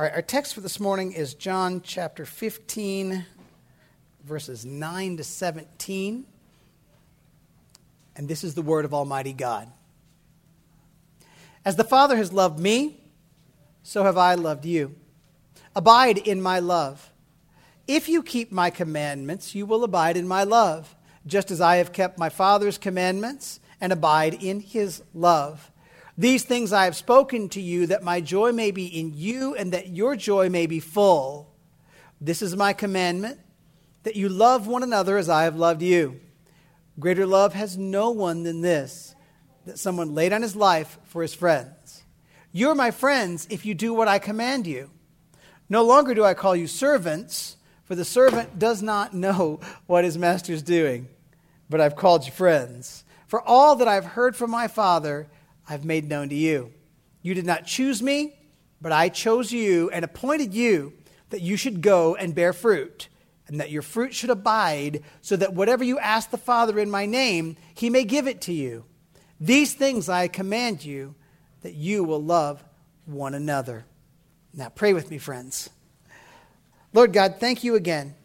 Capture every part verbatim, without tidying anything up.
All right, our text for this morning is John chapter fifteen, verses nine to seventeen. And this is the word of Almighty God. As the Father has loved me, so have I loved you. Abide in my love. If you keep my commandments, you will abide in my love, just as I have kept my Father's commandments and abide in his love. These things I have spoken to you, that my joy may be in you and that your joy may be full. This is my commandment, that you love one another as I have loved you. Greater love has no one than this, that someone laid down his life for his friends. You are my friends if you do what I command you. No longer do I call you servants, for the servant does not know what his master is doing. But I've called you friends. For all that I've heard from my Father, I've made known to you. You did not choose me, but I chose you and appointed you that you should go and bear fruit, and that your fruit should abide, so that whatever you ask the Father in my name, he may give it to you. These things I command you, that you will love one another. Now pray with me, friends. Lord God, thank you again.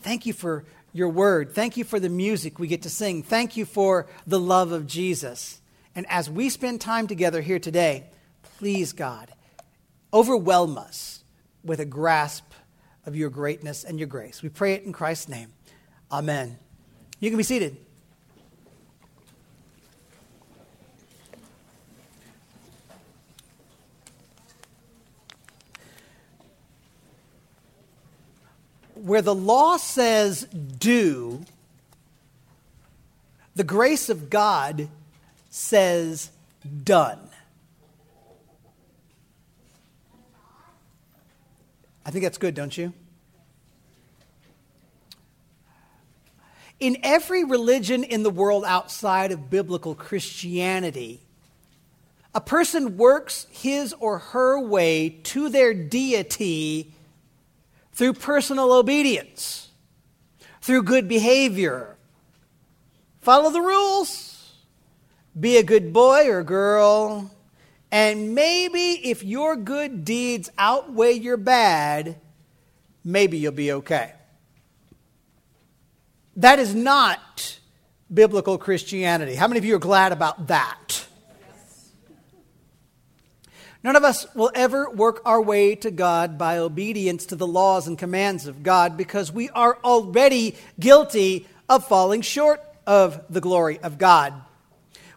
Thank you for your word. Thank you for the music we get to sing. Thank you for the love of Jesus. And as we spend time together here today, please, God, overwhelm us with a grasp of your greatness and your grace. We pray it in Christ's name. Amen. You can be seated. Where the law says do, the grace of God says done. I think that's good, don't you? In every religion in the world outside of biblical Christianity, a person works his or her way to their deity through personal obedience, through good behavior. Follow the rules, be a good boy or girl, and maybe if your good deeds outweigh your bad, maybe you'll be okay. That is not biblical Christianity. How many of you are glad about that? None of us will ever work our way to God by obedience to the laws and commands of God, because we are already guilty of falling short of the glory of God.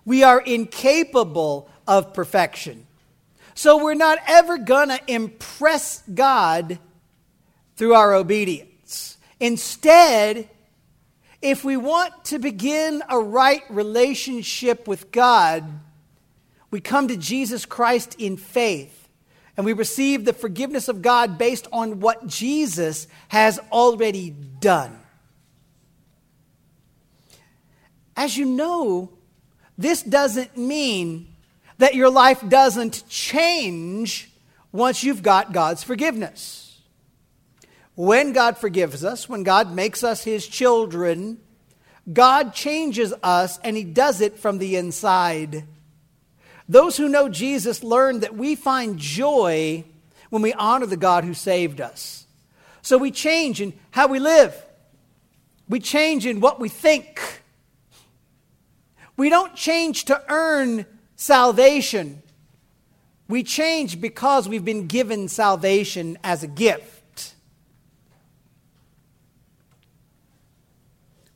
We are incapable of perfection. So we're not ever going to impress God through our obedience. Instead, if we want to begin a right relationship with God, we come to Jesus Christ in faith, and we receive the forgiveness of God based on what Jesus has already done. As you know, this doesn't mean that your life doesn't change once you've got God's forgiveness. When God forgives us, when God makes us his children, God changes us, and he does it from the inside. Those who know Jesus learn that we find joy when we honor the God who saved us. So we change in how we live. We change in what we think. We don't change to earn salvation. We change because we've been given salvation as a gift.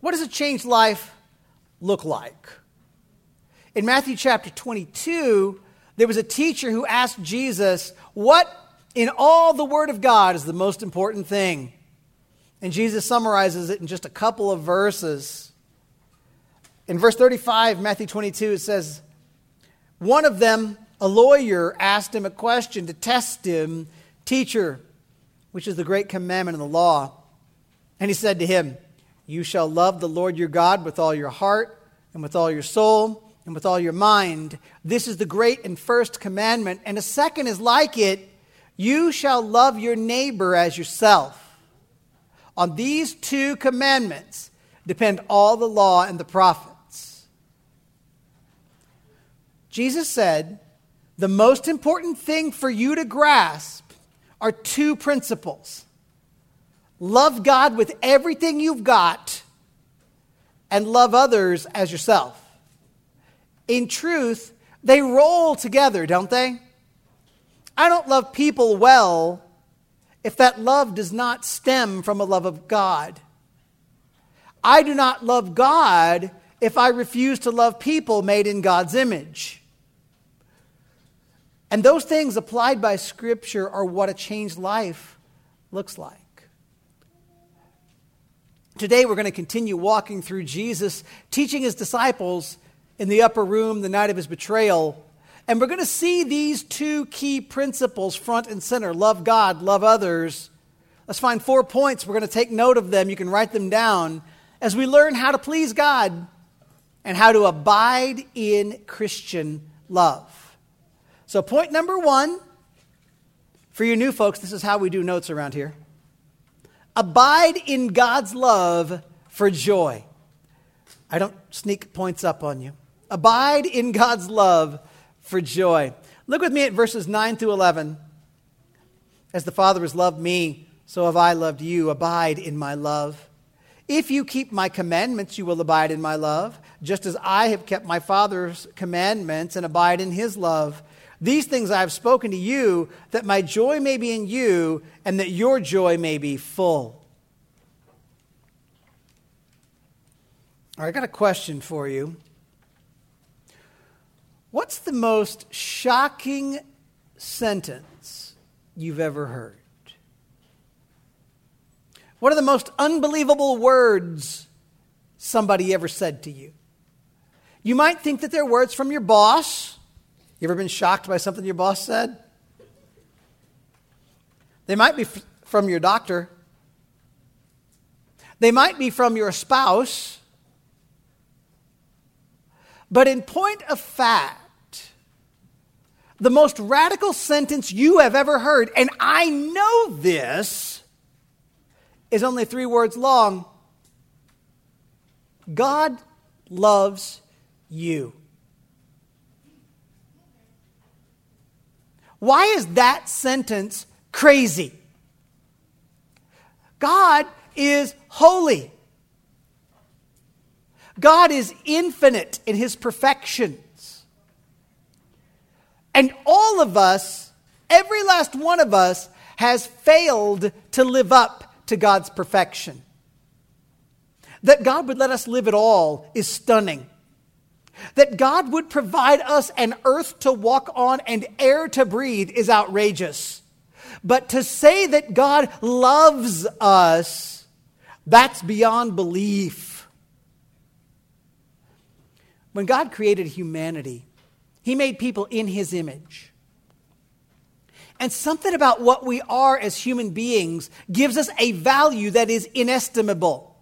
What does a changed life look like? In Matthew chapter twenty-two, there was a teacher who asked Jesus, what in all the Word of God is the most important thing? And Jesus summarizes it in just a couple of verses. In verse thirty-five, Matthew twenty-two, it says, one of them, a lawyer, asked him a question to test him, teacher, which is the great commandment in the law. And he said to him, you shall love the Lord your God with all your heart and with all your soul and with all your mind. This is the great and first commandment. And a second is like it. You shall love your neighbor as yourself. On these two commandments depend all the law and the prophets. Jesus said The most important thing for you to grasp are two principles. Love God with everything you've got and love others as yourself. In truth, they roll together, don't they? I don't love people well if that love does not stem from a love of God. I do not love God if I refuse to love people made in God's image. And those things applied by Scripture are what a changed life looks like. Today we're going to continue walking through Jesus teaching his disciples in the upper room the night of his betrayal. And we're going to see these two key principles front and center. Love God, love others. Let's find four points. We're going to take note of them. You can write them down as we learn how to please God and how to abide in Christian love. So point number one, for you new folks, this is how we do notes around here. Abide in God's love for joy. I don't sneak points up on you. Abide in God's love for joy. Look with me at verses nine through eleven. As the Father has loved me, so have I loved you. Abide in my love. If you keep my commandments, you will abide in my love, just as I have kept my Father's commandments and abide in his love. These things I have spoken to you, that my joy may be in you, and that your joy may be full. All right, I got a question for you. What's the most shocking sentence you've ever heard? What are the most unbelievable words somebody ever said to you? You might think that they're words from your boss. You ever been shocked by something your boss said? They might be f- from your doctor. They might be from your spouse. But in point of fact, the most radical sentence you have ever heard, and I know this, is only three words long. God loves you. Why is that sentence crazy? God is holy. God is infinite in his perfections. And all of us, every last one of us, has failed to live up to God's perfection. That God would let us live at all is stunning. That God would provide us an earth to walk on and air to breathe is outrageous. But to say that God loves us, that's beyond belief. When God created humanity, he made people in his image. And something about what we are as human beings gives us a value that is inestimable.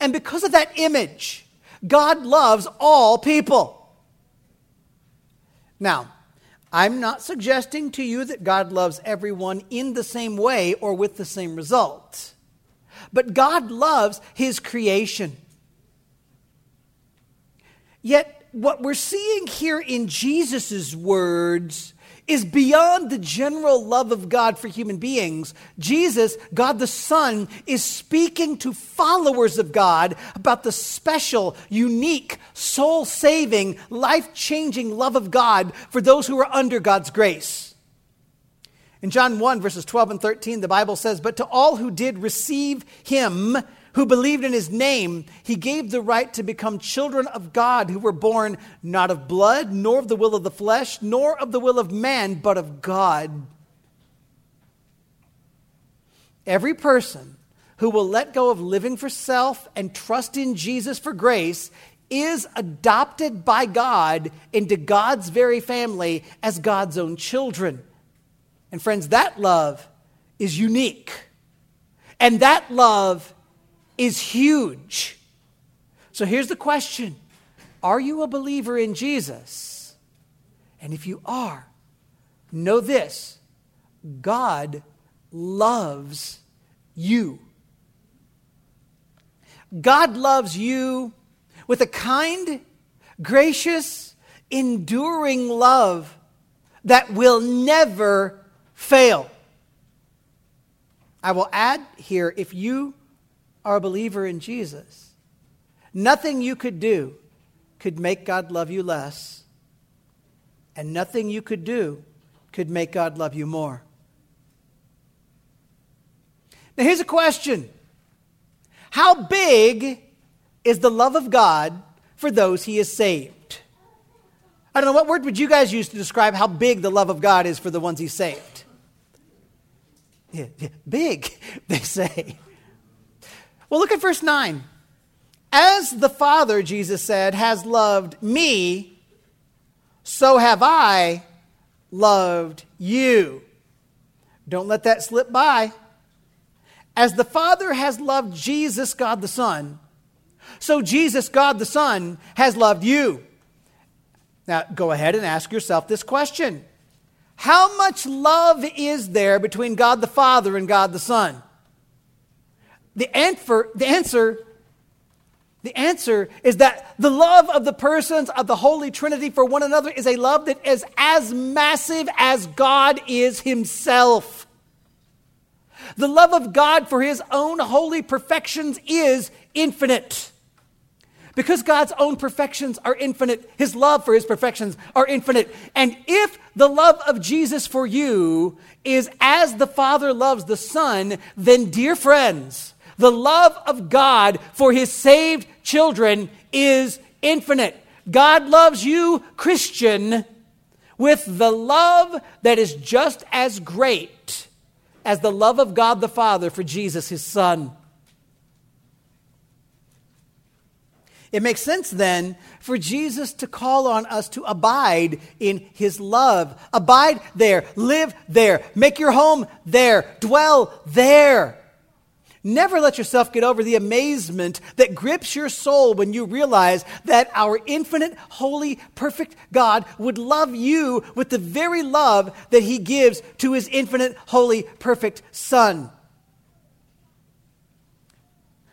And because of that image, God loves all people. Now, I'm not suggesting to you that God loves everyone in the same way or with the same result. But God loves his creation. Yet, what we're seeing here in Jesus' words is beyond the general love of God for human beings. Jesus, God the Son, is speaking to followers of God about the special, unique, soul-saving, life-changing love of God for those who are under God's grace. In John one, verses twelve and thirteen, the Bible says, "But to all who did receive him, who believed in his name, he gave the right to become children of God, who were born not of blood, nor of the will of the flesh, nor of the will of man, but of God." Every person who will let go of living for self and trust in Jesus for grace is adopted by God into God's very family as God's own children. And friends, that love is unique. And that love is huge. So here's the question. Are you a believer in Jesus? And if you are, know this: God loves you. God loves you with a kind, gracious, enduring love that will never fail. I will add here, if you are a believer in Jesus, nothing you could do could make God love you less, and nothing you could do could make God love you more. Now here's a question. How big is the love of God for those he has saved? I don't know, what word would you guys use to describe how big the love of God is for the ones he saved? Yeah, yeah, big, they say. Well, look at verse nine. As the Father, Jesus said, has loved me, so have I loved you. Don't let that slip by. As the Father has loved Jesus, God the Son, so Jesus, God the Son, has loved you. Now, go ahead and ask yourself this question. How much love is there between God the Father and God the Son? The answer, the answer, the answer is that the love of the persons of the Holy Trinity for one another is a love that is as massive as God is himself. The love of God for his own holy perfections is infinite. Because God's own perfections are infinite, his love for his perfections are infinite. And if the love of Jesus for you is as the Father loves the Son, then, dear friends, the love of God for his saved children is infinite. God loves you, Christian, with the love that is just as great as the love of God the Father for Jesus, his Son. It makes sense then for Jesus to call on us to abide in his love. Abide there, live there, make your home there, dwell there. Never let yourself get over the amazement that grips your soul when you realize that our infinite, holy, perfect God would love you with the very love that he gives to his infinite, holy, perfect Son.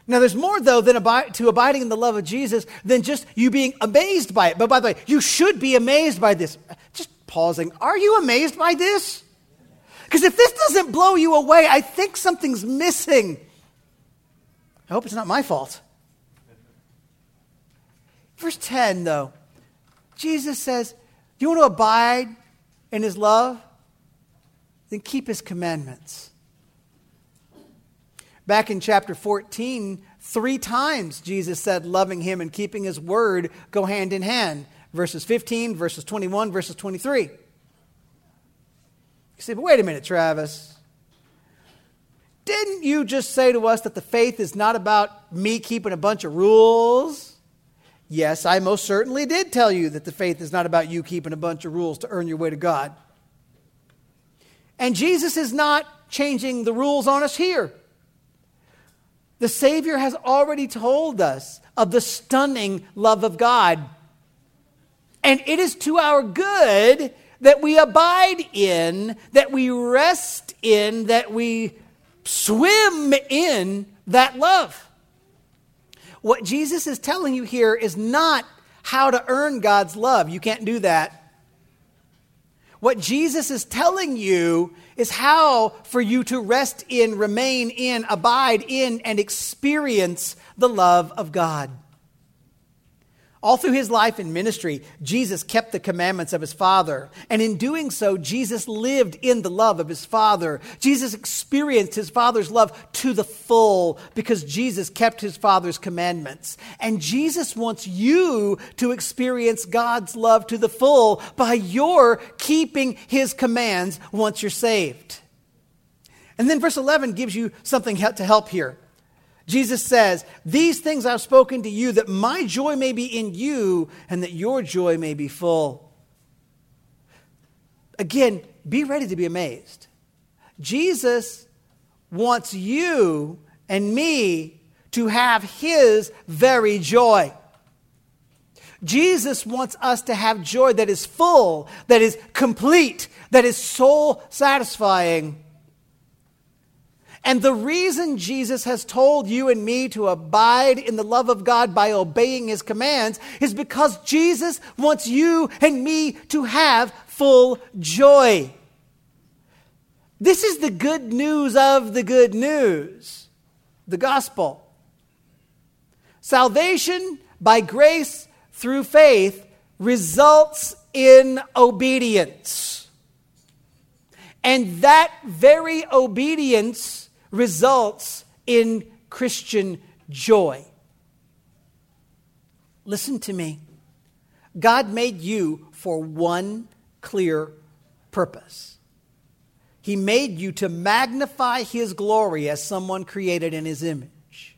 Now, there's more, though, than abi- to abiding in the love of Jesus than just you being amazed by it. But by the way, you should be amazed by this. Just pausing. Are you amazed by this? Because if this doesn't blow you away, I think something's missing. I hope it's not my fault. Verse ten, though, Jesus says, you want to abide in his love? Then keep his commandments. Back in chapter fourteen, three times Jesus said loving him and keeping his word go hand in hand. Verses fifteen, verses twenty-one, verses twenty-three. You say, but wait a minute, Travis. Didn't you just say to us that the faith is not about me keeping a bunch of rules? Yes, I most certainly did tell you that the faith is not about you keeping a bunch of rules to earn your way to God. And Jesus is not changing the rules on us here. The Savior has already told us of the stunning love of God. And it is to our good that we abide in, that we rest in, that we swim in that love. What Jesus is telling you here is not how to earn God's love. You can't do that. What Jesus is telling you is how for you to rest in, remain in, abide in, and experience the love of God. All through his life and ministry, Jesus kept the commandments of his Father. And in doing so, Jesus lived in the love of his Father. Jesus experienced his Father's love to the full because Jesus kept his Father's commandments. And Jesus wants you to experience God's love to the full by your keeping his commands once you're saved. And then verse eleven gives you something to help here. Jesus says, these things I've spoken to you, that my joy may be in you and that your joy may be full. Again, be ready to be amazed. Jesus wants you and me to have his very joy. Jesus wants us to have joy that is full, that is complete, that is soul satisfying. And the reason Jesus has told you and me to abide in the love of God by obeying his commands is because Jesus wants you and me to have full joy. This is the good news of the good news, the gospel. Salvation by grace through faith results in obedience. And that very obedience results in Christian joy. Listen to me. God made you for one clear purpose. He made you to magnify his glory as someone created in his image.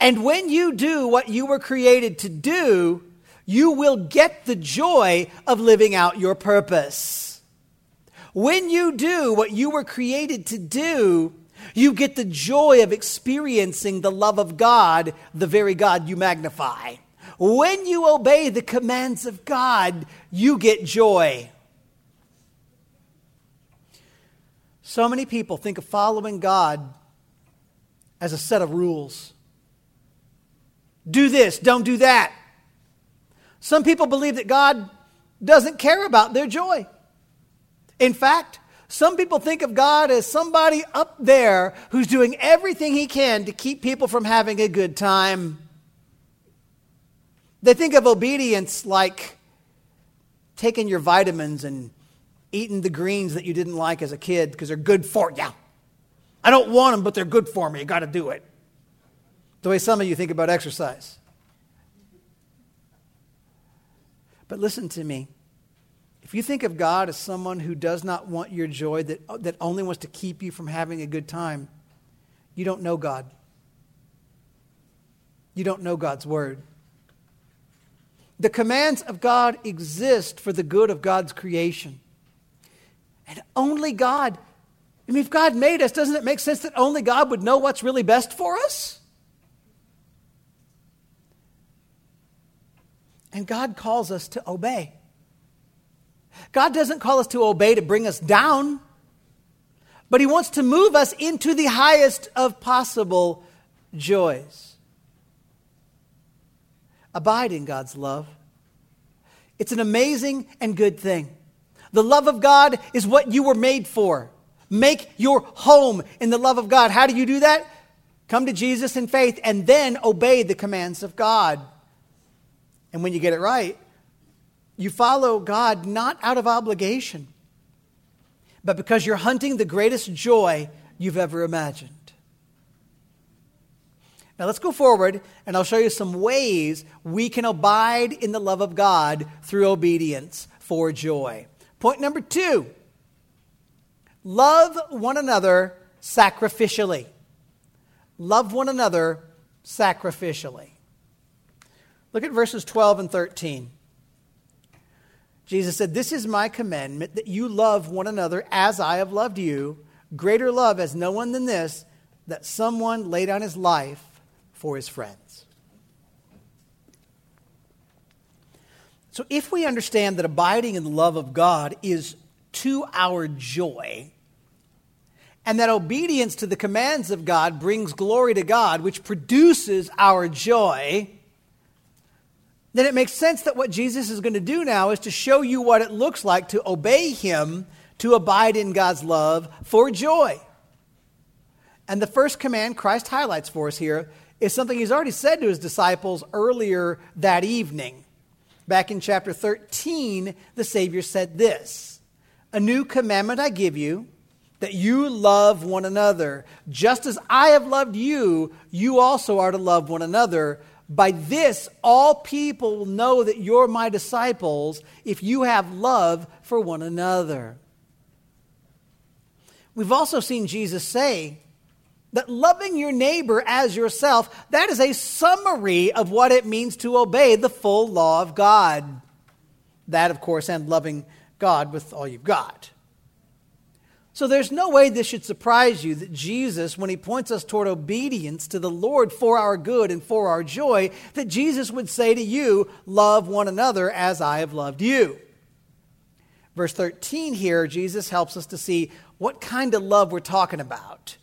And when you do what you were created to do, you will get the joy of living out your purpose. When you do what you were created to do, you get the joy of experiencing the love of God, the very God you magnify. When you obey the commands of God, you get joy. So many people think of following God as a set of rules. Do this, don't do that. Some people believe that God doesn't care about their joy. In fact, some people think of God as somebody up there who's doing everything he can to keep people from having a good time. They think of obedience like taking your vitamins and eating the greens that you didn't like as a kid because they're good for you. I don't want them, but they're good for me. You got to do it. The way some of you think about exercise. But listen to me. If you think of God as someone who does not want your joy, that, that only wants to keep you from having a good time, you don't know God. You don't know God's word. The commands of God exist for the good of God's creation. And only God, I mean, if God made us, doesn't it make sense that only God would know what's really best for us? And God calls us to obey. God doesn't call us to obey to bring us down, but he wants to move us into the highest of possible joys. Abide in God's love. It's an amazing and good thing. The love of God is what you were made for. Make your home in the love of God. How do you do that? Come to Jesus in faith and then obey the commands of God. And when you get it right, you follow God not out of obligation, but because you're hunting the greatest joy you've ever imagined. Now let's go forward, and I'll show you some ways we can abide in the love of God through obedience for joy. Point number two, love one another sacrificially. Love one another sacrificially. Look at verses twelve and thirteen. Jesus said, "This is my commandment, that you love one another as I have loved you. Greater love has no one than this, that someone lay down his life for his friends." So if we understand that abiding in the love of God is to our joy, and that obedience to the commands of God brings glory to God, which produces our joy, then it makes sense that what Jesus is going to do now is to show you what it looks like to obey him, to abide in God's love for joy. And the first command Christ highlights for us here is something he's already said to his disciples earlier that evening. Back in chapter thirteen, the Savior said this, "A new commandment I give you, that you love one another. Just as I have loved you, you also are to love one another. By this, all people will know that you're my disciples if you have love for one another." We've also seen Jesus say that loving your neighbor as yourself, that is a summary of what it means to obey the full law of God. That, of course, and loving God with all you've got. So there's no way this should surprise you that Jesus, when he points us toward obedience to the Lord for our good and for our joy, that Jesus would say to you, love one another as I have loved you. Verse thirteen here, Jesus helps us to see what kind of love we're talking about.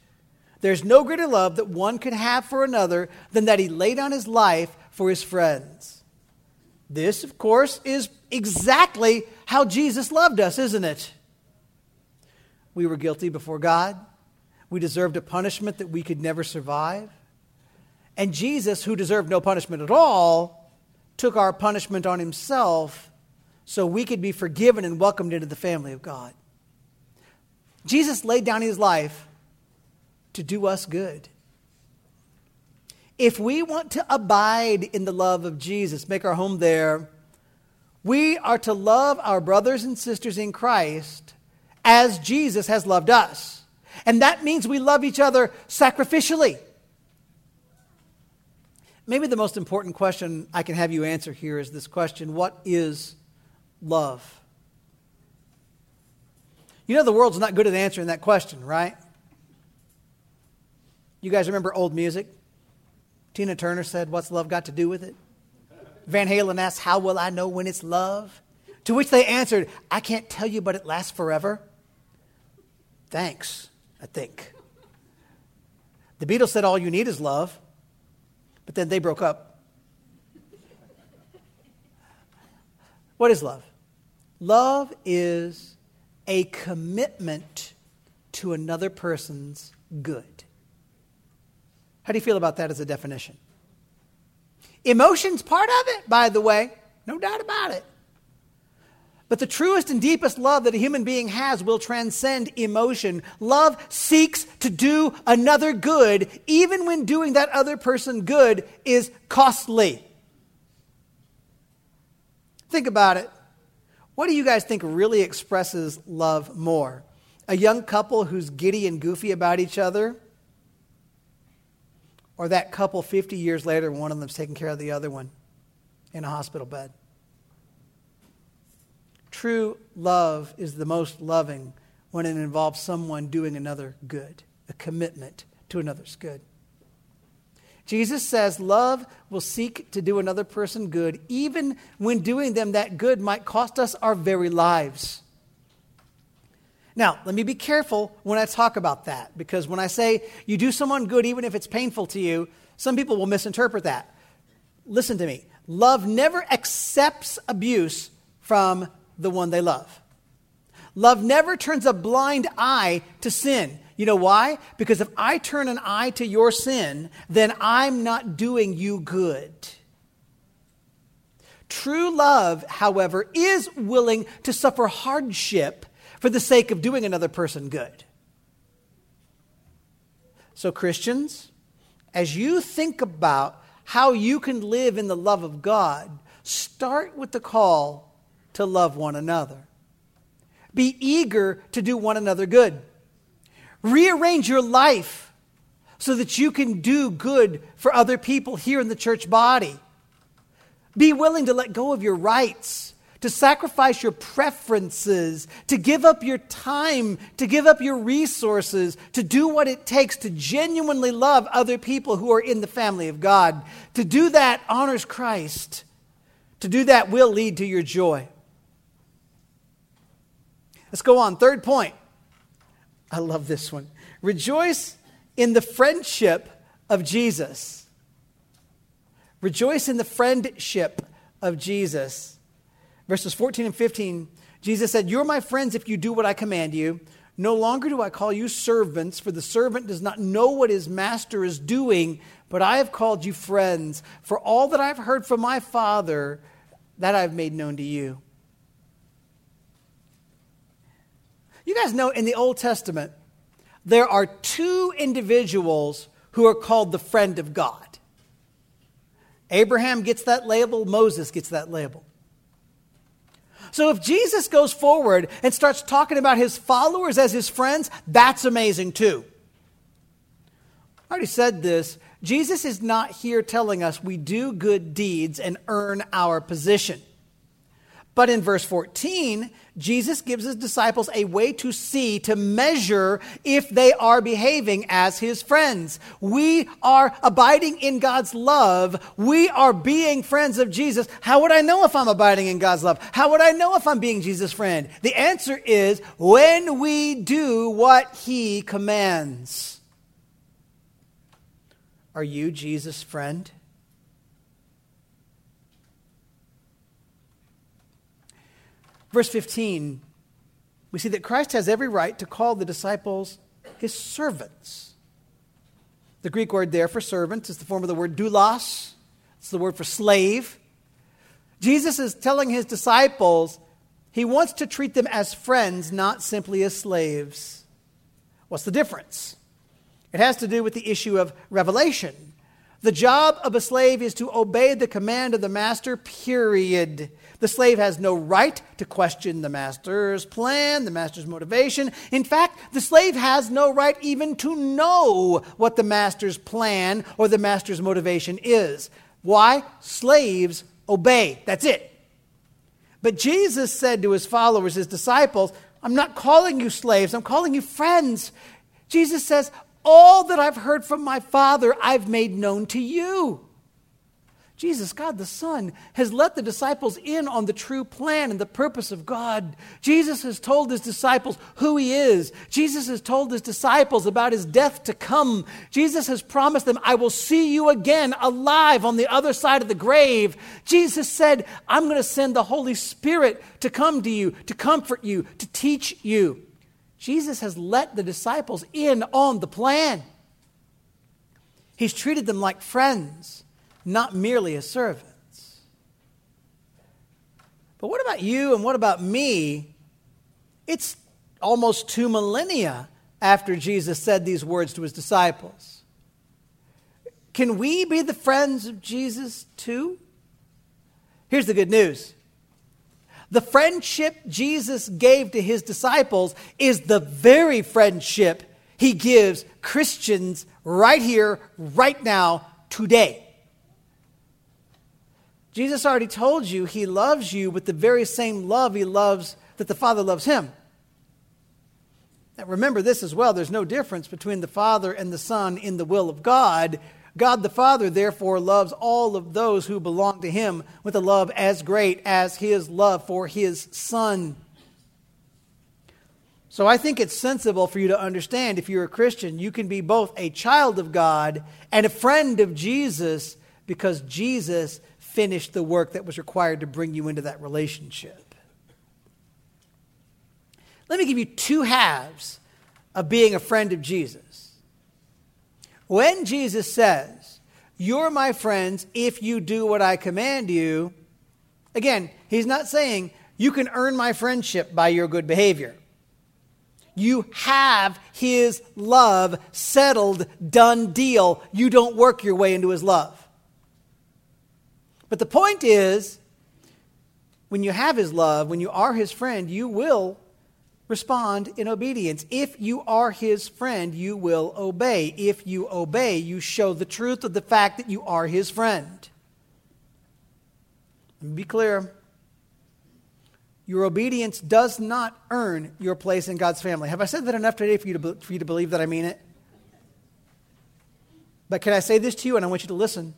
There's no greater love that one could have for another than that he laid down his life for his friends. This, of course, is exactly how Jesus loved us, isn't it? We were guilty before God. We deserved a punishment that we could never survive. And Jesus, who deserved no punishment at all, took our punishment on himself so we could be forgiven and welcomed into the family of God. Jesus laid down his life to do us good. If we want to abide in the love of Jesus, make our home there, we are to love our brothers and sisters in Christ as Jesus has loved us. And that means we love each other sacrificially. Maybe the most important question I can have you answer here is this question: what is love? You know the world's not good at answering that question, right? You guys remember old music? Tina Turner said, "What's love got to do with it?" Van Halen asked, "How will I know when it's love?" To which they answered, "I can't tell you, but it lasts forever." Thanks, I think. The Beatles said, "All you need is love," but then they broke up. What is love? Love is a commitment to another person's good. How do you feel about that as a definition? Emotion's part of it, by the way. No doubt about it. But the truest and deepest love that a human being has will transcend emotion. Love seeks to do another good, even when doing that other person good is costly. Think about it. What do you guys think really expresses love more? A young couple who's giddy and goofy about each other? Or that couple fifty years later, one of them's taking care of the other one in a hospital bed? True love is the most loving when it involves someone doing another good, a commitment to another's good. Jesus says love will seek to do another person good, even when doing them that good might cost us our very lives. Now, let me be careful when I talk about that, because when I say you do someone good even if it's painful to you, some people will misinterpret that. Listen to me. Love never accepts abuse from the one they love. Love never turns a blind eye to sin. You know why? Because if I turn an eye to your sin, then I'm not doing you good. True love, however, is willing to suffer hardship for the sake of doing another person good. So Christians, as you think about how you can live in the love of God, start with the call to love one another. Be eager to do one another good. Rearrange your life so that you can do good for other people here in the church body. Be willing to let go of your rights, to sacrifice your preferences, to give up your time, to give up your resources, to do what it takes to genuinely love other people who are in the family of God. To do that honors Christ. To do that will lead to your joy. Let's go on. Third point. I love this one. Rejoice in the friendship of Jesus. Rejoice in the friendship of Jesus. Verses fourteen and fifteen, Jesus said, "You're my friends if you do what I command you. No longer do I call you servants, for the servant does not know what his master is doing, but I have called you friends, for all that I've heard from my Father, that I've made known to you." You guys know in the Old Testament, there are two individuals who are called the friend of God. Abraham gets that label, Moses gets that label. So if Jesus goes forward and starts talking about his followers as his friends, that's amazing too. I already said this. Jesus is not here telling us we do good deeds and earn our position. But in verse fourteen, Jesus gives his disciples a way to see, to measure if they are behaving as his friends. We are abiding in God's love. We are being friends of Jesus. How would I know if I'm abiding in God's love? How would I know if I'm being Jesus' friend? The answer is when we do what he commands. Are you Jesus' friend? Verse fifteen, we see that Christ has every right to call the disciples his servants. The Greek word there for servant is the form of the word doulos. It's the word for slave. Jesus is telling his disciples he wants to treat them as friends, not simply as slaves. What's the difference? It has to do with the issue of revelation. The job of a slave is to obey the command of the master, period. The slave has no right to question the master's plan, the master's motivation. In fact, the slave has no right even to know what the master's plan or the master's motivation is. Why? Slaves obey. That's it. But Jesus said to his followers, his disciples, I'm not calling you slaves, I'm calling you friends. Jesus says, all that I've heard from my Father, I've made known to you. Jesus, God the Son, has let the disciples in on the true plan and the purpose of God. Jesus has told his disciples who he is. Jesus has told his disciples about his death to come. Jesus has promised them, I will see you again alive on the other side of the grave. Jesus said, I'm going to send the Holy Spirit to come to you, to comfort you, to teach you. Jesus has let the disciples in on the plan. He's treated them like friends, not merely as servants. But what about you and what about me? It's almost two millennia after Jesus said these words to his disciples. Can we be the friends of Jesus too? Here's the good news. The friendship Jesus gave to his disciples is the very friendship he gives Christians right here, right now, today. Jesus already told you he loves you with the very same love he loves that the Father loves him. Now remember this as well. There's no difference between the Father and the Son in the will of God. God the Father, therefore, loves all of those who belong to him with a love as great as his love for his Son. So I think it's sensible for you to understand, if you're a Christian, you can be both a child of God and a friend of Jesus because Jesus finished the work that was required to bring you into that relationship. Let me give you two halves of being a friend of Jesus. When Jesus says, you're my friends if you do what I command you, again, he's not saying you can earn my friendship by your good behavior. You have his love settled, done deal. You don't work your way into his love. But the point is, when you have his love, when you are his friend, you will respond in obedience. If you are his friend, you will obey. If you obey, you show the truth of the fact that you are his friend. Let me be clear. Your obedience does not earn your place in God's family. Have I said that enough today for you to, for you to believe that I mean it? But can I say this to you, and I want you to listen.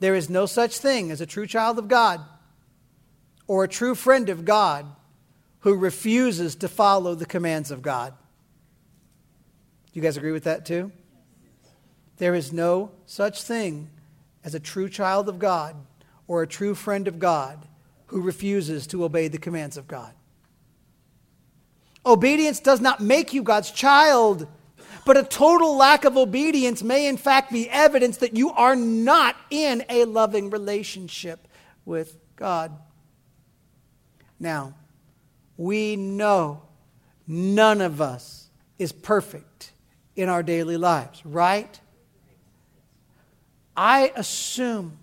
There is no such thing as a true child of God or a true friend of God who refuses to follow the commands of God. You guys agree with that too? There is no such thing as a true child of God or a true friend of God who refuses to obey the commands of God. Obedience does not make you God's child, but a total lack of obedience may in fact be evidence that you are not in a loving relationship with God. Now, we know none of us is perfect in our daily lives, right? I assume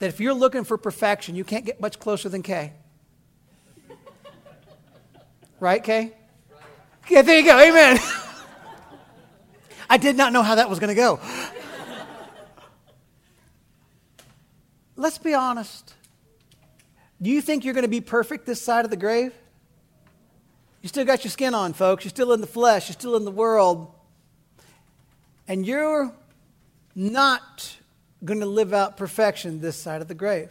that if you're looking for perfection, you can't get much closer than Kay. Right, Kay? Yeah, there you go. Amen. I did not know how that was going to go. Let's be honest. Do you think you're going to be perfect this side of the grave? You still got your skin on, folks. You're still in the flesh. You're still in the world. And you're not going to live out perfection this side of the grave.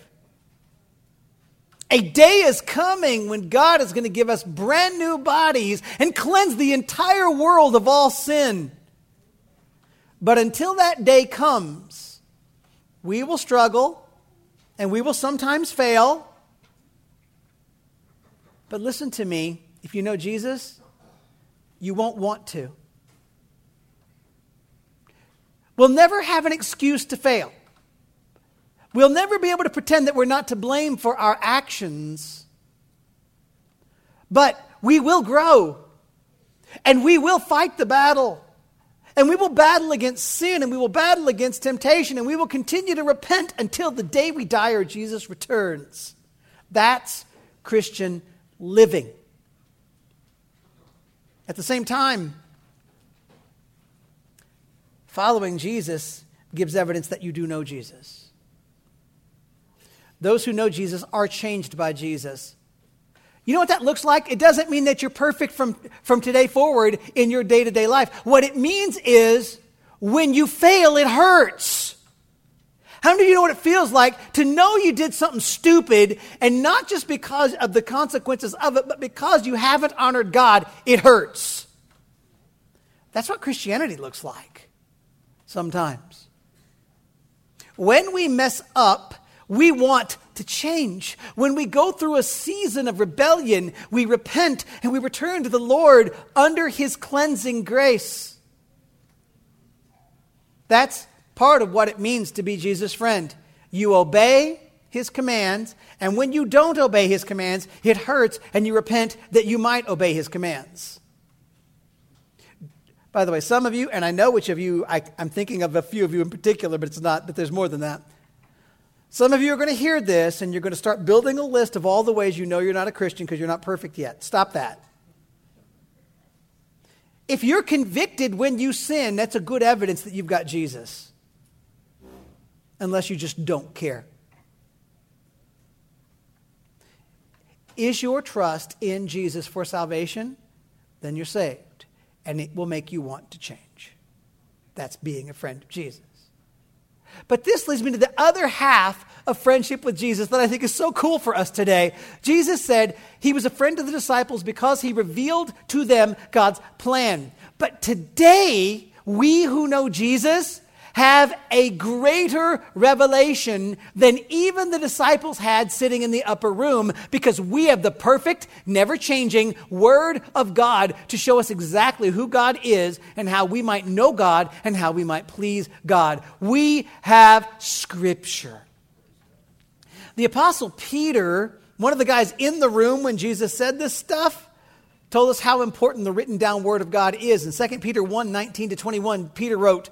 A day is coming when God is going to give us brand new bodies and cleanse the entire world of all sin. But until that day comes, we will struggle and we will sometimes fail. But listen to me, if you know Jesus, you won't want to. We'll never have an excuse to fail. We'll never be able to pretend that we're not to blame for our actions. But we will grow, and we will fight the battle, and we will battle against sin, and we will battle against temptation, and we will continue to repent until the day we die or Jesus returns. That's Christian living. At the same time, following Jesus gives evidence that you do know Jesus. Those who know Jesus are changed by Jesus. You know what that looks like? It doesn't mean that you're perfect from, from today forward in your day-to-day life. What it means is when you fail, it hurts. How many of you know what it feels like to know you did something stupid, and not just because of the consequences of it, but because you haven't honored God, it hurts? That's what Christianity looks like sometimes. When we mess up, we want to change. When we go through a season of rebellion, we repent and we return to the Lord under His cleansing grace. That's part of what it means to be Jesus' friend. You obey His commands, and when you don't obey His commands, it hurts, and you repent that you might obey His commands. By the way, some of you, and I know which of you, I, I'm thinking of a few of you in particular, but it's not, but there's more than that. Some of you are going to hear this, and you're going to start building a list of all the ways you know you're not a Christian because you're not perfect yet. Stop that. If you're convicted when you sin, that's a good evidence that you've got Jesus. Unless you just don't care. Is your trust in Jesus for salvation? Then you're saved, and it will make you want to change. That's being a friend of Jesus. But this leads me to the other half of friendship with Jesus that I think is so cool for us today. Jesus said He was a friend of the disciples because He revealed to them God's plan. But today, we who know Jesus have a greater revelation than even the disciples had sitting in the upper room, because we have the perfect, never-changing Word of God to show us exactly who God is and how we might know God and how we might please God. We have Scripture. The Apostle Peter, one of the guys in the room when Jesus said this stuff, told us how important the written down Word of God is. In Second Peter one, nineteen to twenty-one, Peter wrote,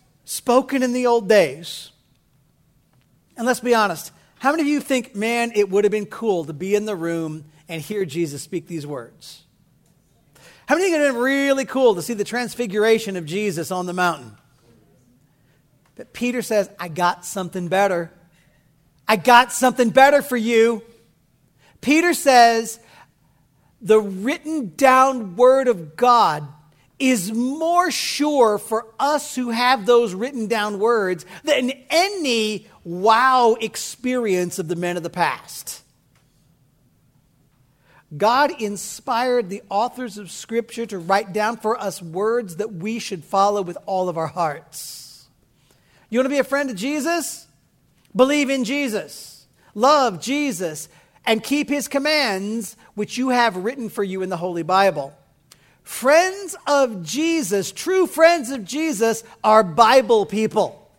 spoken in the old days. And let's be honest, how many of you think, man, it would have been cool to be in the room and hear Jesus speak these words? How many of you think it would have been really cool to see the transfiguration of Jesus on the mountain? But Peter says, I got something better. I got something better for you. Peter says, the written down Word of God is more sure for us who have those written down words than any wow experience of the men of the past. God inspired the authors of Scripture to write down for us words that we should follow with all of our hearts. You want to be a friend of Jesus? Believe in Jesus. Love Jesus. And keep His commands, which you have written for you in the Holy Bible. Friends of Jesus, true friends of Jesus, are Bible people.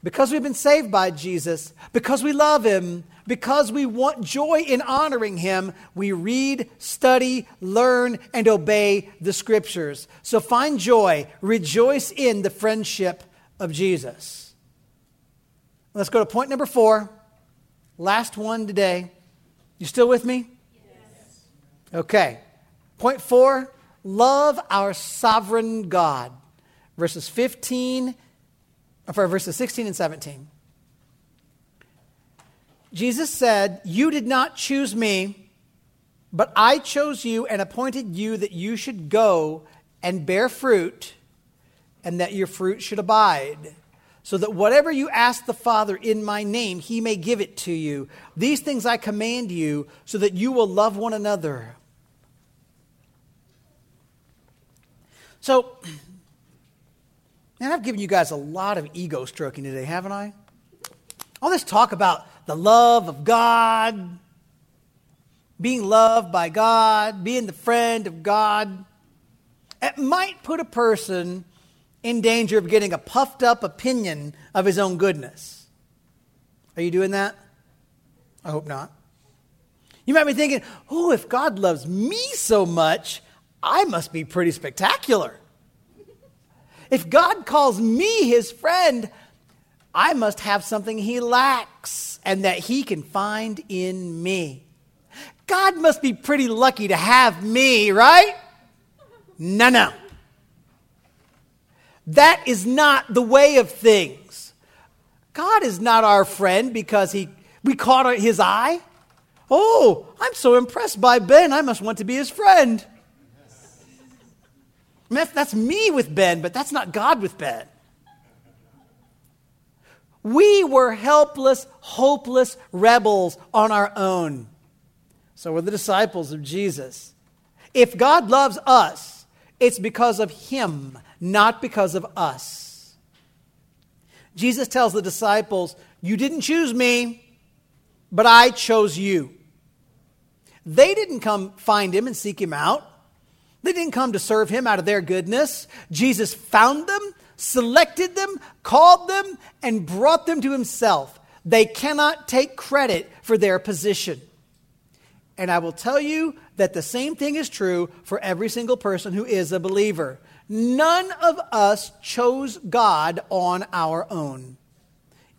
Because we've been saved by Jesus, because we love Him, because we want joy in honoring Him, we read, study, learn, and obey the Scriptures. So find joy, rejoice in the friendship of Jesus. Let's go to point number four, last one today. You still with me? Yes. Okay. Point four, love our sovereign God. Verses fifteen, or verses sixteen and seventeen. Jesus said, "You did not choose me, But I chose you and appointed you that you should go and bear fruit, and that your fruit should abide, so that whatever you ask the Father in my name, he may give it to you. These things I command you, so that you will love one another. So, man, I've given you guys a lot of ego stroking today, haven't I? All this talk about the love of God, being loved by God, being the friend of God, it might put a person in danger of getting a puffed up opinion of his own goodness. Are you doing that? I hope not. You might be thinking, oh, if God loves me so much, I must be pretty spectacular. If God calls me his friend, I must have something he lacks and that he can find in me. God must be pretty lucky to have me, right? No, no. That is not the way of things. God is not our friend because he we caught his eye. Oh, I'm so impressed by Ben, I must want to be his friend. That's me with Ben, but that's not God with Ben. We were helpless, hopeless rebels on our own. So we're the disciples of Jesus. If God loves us, it's because of him, not because of us. Jesus tells the disciples, you didn't choose me, but I chose you. They didn't come find him and seek him out. They didn't come to serve him out of their goodness. Jesus found them, selected them, called them, and brought them to himself. They cannot take credit for their position. And I will tell you that the same thing is true for every single person who is a believer. None of us chose God on our own.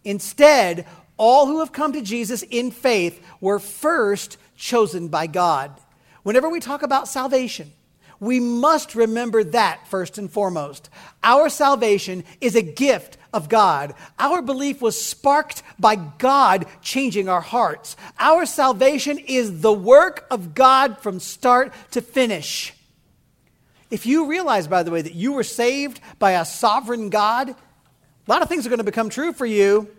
Instead, all who have come to Jesus in faith were first chosen by God. Whenever we talk about salvation, we must remember that first and foremost. Our salvation is a gift of God. Our belief was sparked by God changing our hearts. Our salvation is the work of God from start to finish. If you realize, by the way, that you were saved by a sovereign God, a lot of things are going to become true for you.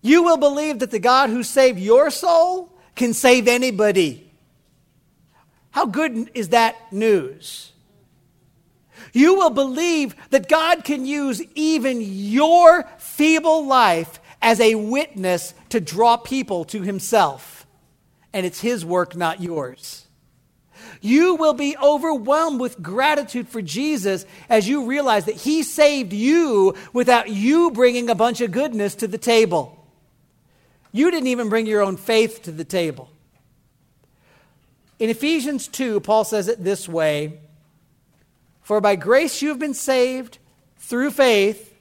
You will believe that the God who saved your soul can save anybody. How good is that news? You will believe that God can use even your feeble life as a witness to draw people to himself. And it's his work, not yours. You will be overwhelmed with gratitude for Jesus as you realize that he saved you without you bringing a bunch of goodness to the table. You didn't even bring your own faith to the table. In Ephesians two, Paul says it this way, for by grace you have been saved through faith,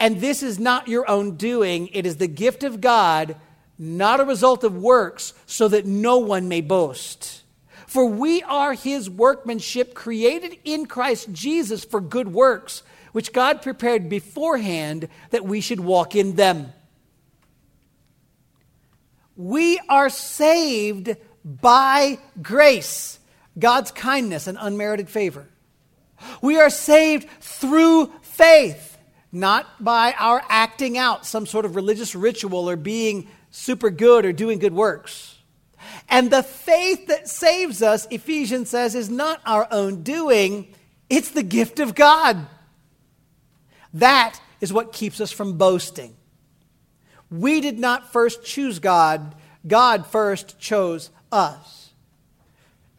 and this is not your own doing. It is the gift of God, not a result of works, so that no one may boast. For we are his workmanship, created in Christ Jesus for good works, which God prepared beforehand that we should walk in them. We are saved by grace, God's kindness and unmerited favor. We are saved through faith, not by our acting out some sort of religious ritual or being super good or doing good works. And the faith that saves us, Ephesians says, is not our own doing. It's the gift of God. That is what keeps us from boasting. We did not first choose God. God first chose us.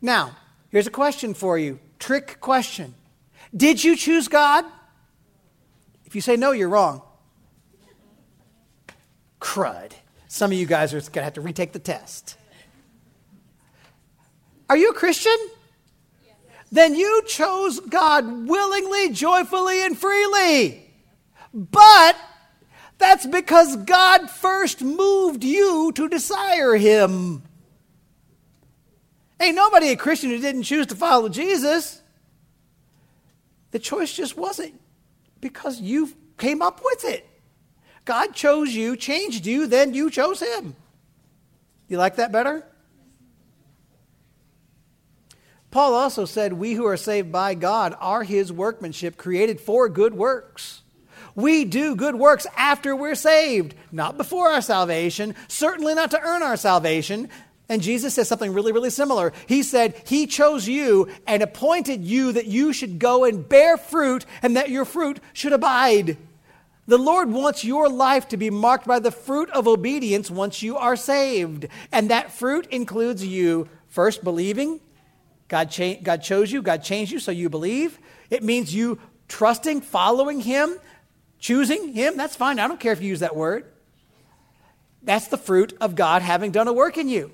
Now, here's a question for you. Trick question. Did you choose God? If you say no, you're wrong. Crud. Some of you guys are going to have to retake the test. Are you a Christian? Yes. Then you chose God willingly, joyfully, and freely. But that's because God first moved you to desire him. Ain't nobody a Christian who didn't choose to follow Jesus. The choice just wasn't because you came up with it. God chose you, changed you, then you chose him. You like that better? Paul also said, we who are saved by God are his workmanship, created for good works. We do good works after we're saved, not before our salvation, certainly not to earn our salvation. And Jesus says something really, really similar. He said, he chose you and appointed you that you should go and bear fruit and that your fruit should abide. The Lord wants your life to be marked by the fruit of obedience once you are saved. And that fruit includes you first believing. God, cha- God chose you, God changed you, so you believe. It means you trusting, following him, choosing him. That's fine. I don't care if you use that word. That's the fruit of God having done a work in you.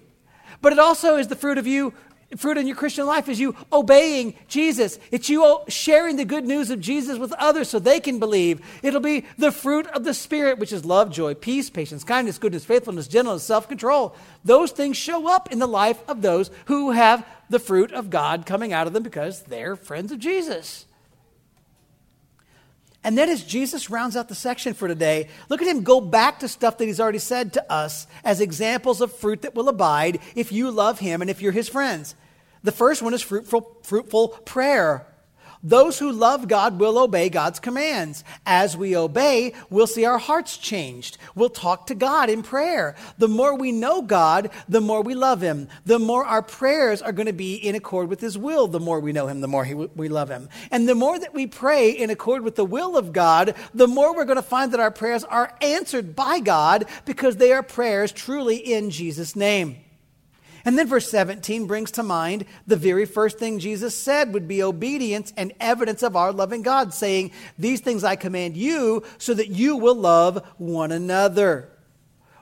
But it also is the fruit of you, fruit in your Christian life is you obeying Jesus. It's you sharing the good news of Jesus with others so they can believe. It'll be the fruit of the Spirit, which is love, joy, peace, patience, kindness, goodness, faithfulness, gentleness, self-control. Those things show up in the life of those who have the fruit of God coming out of them because they're friends of Jesus. And then as Jesus rounds out the section for today, look at him go back to stuff that he's already said to us as examples of fruit that will abide if you love him and if you're his friends. The first one is fruitful, fruitful prayer. Those who love God will obey God's commands. As we obey, we'll see our hearts changed. We'll talk to God in prayer. The more we know God, the more we love him. The more our prayers are going to be in accord with his will. The more we know him, the more he, we love him. And the more that we pray in accord with the will of God, the more we're going to find that our prayers are answered by God because they are prayers truly in Jesus' name. And then verse seventeen brings to mind the very first thing Jesus said would be obedience and evidence of our loving God, saying, these things I command you so that you will love one another.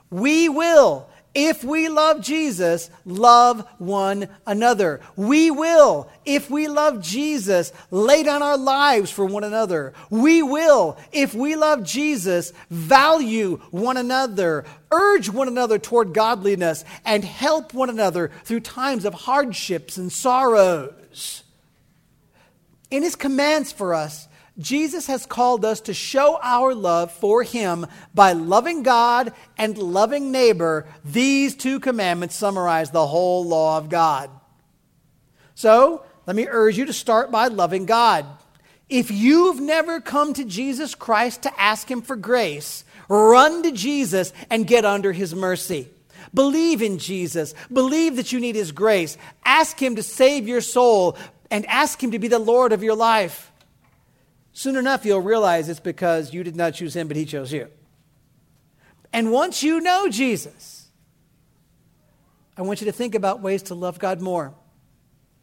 We will, if we love Jesus, love one another. We will, if we love Jesus, lay down our lives for one another. We will, if we love Jesus, value one another, urge one another toward godliness, and help one another through times of hardships and sorrows. In his commands for us, Jesus has called us to show our love for him by loving God and loving neighbor. These two commandments summarize the whole law of God. So, let me urge you to start by loving God. If you've never come to Jesus Christ to ask him for grace, run to Jesus and get under his mercy. Believe in Jesus. Believe that you need his grace. Ask him to save your soul and ask him to be the Lord of your life. Soon enough, you'll realize it's because you did not choose him, but he chose you. And once you know Jesus, I want you to think about ways to love God more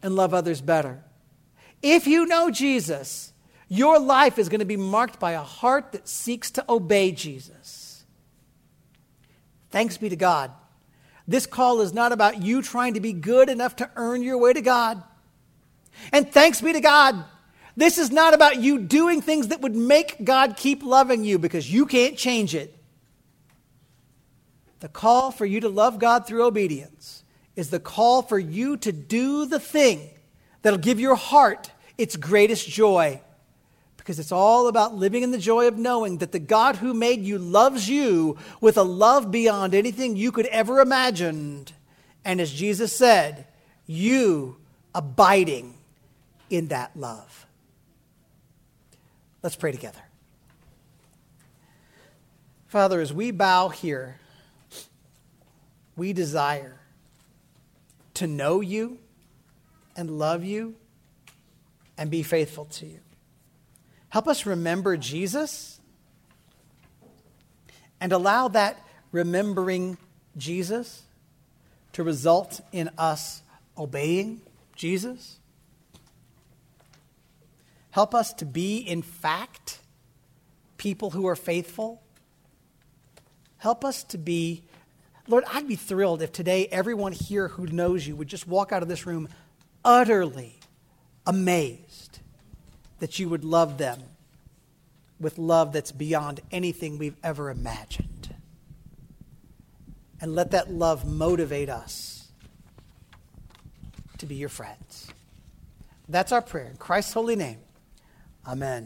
and love others better. If you know Jesus, your life is going to be marked by a heart that seeks to obey Jesus. Thanks be to God. This call is not about you trying to be good enough to earn your way to God. And thanks be to God. This is not about you doing things that would make God keep loving you because you can't change it. The call for you to love God through obedience is the call for you to do the thing that'll give your heart its greatest joy. Because it's all about living in the joy of knowing that the God who made you loves you with a love beyond anything you could ever imagine. And as Jesus said, you abiding in that love. Let's pray together. Father, as we bow here, we desire to know you and love you and be faithful to you. Help us remember Jesus and allow that remembering Jesus to result in us obeying Jesus. Help us to be, in fact, people who are faithful. Help us to be, Lord, I'd be thrilled if today everyone here who knows you would just walk out of this room utterly amazed that you would love them with love that's beyond anything we've ever imagined. And let that love motivate us to be your friends. That's our prayer. In Christ's holy name, amen.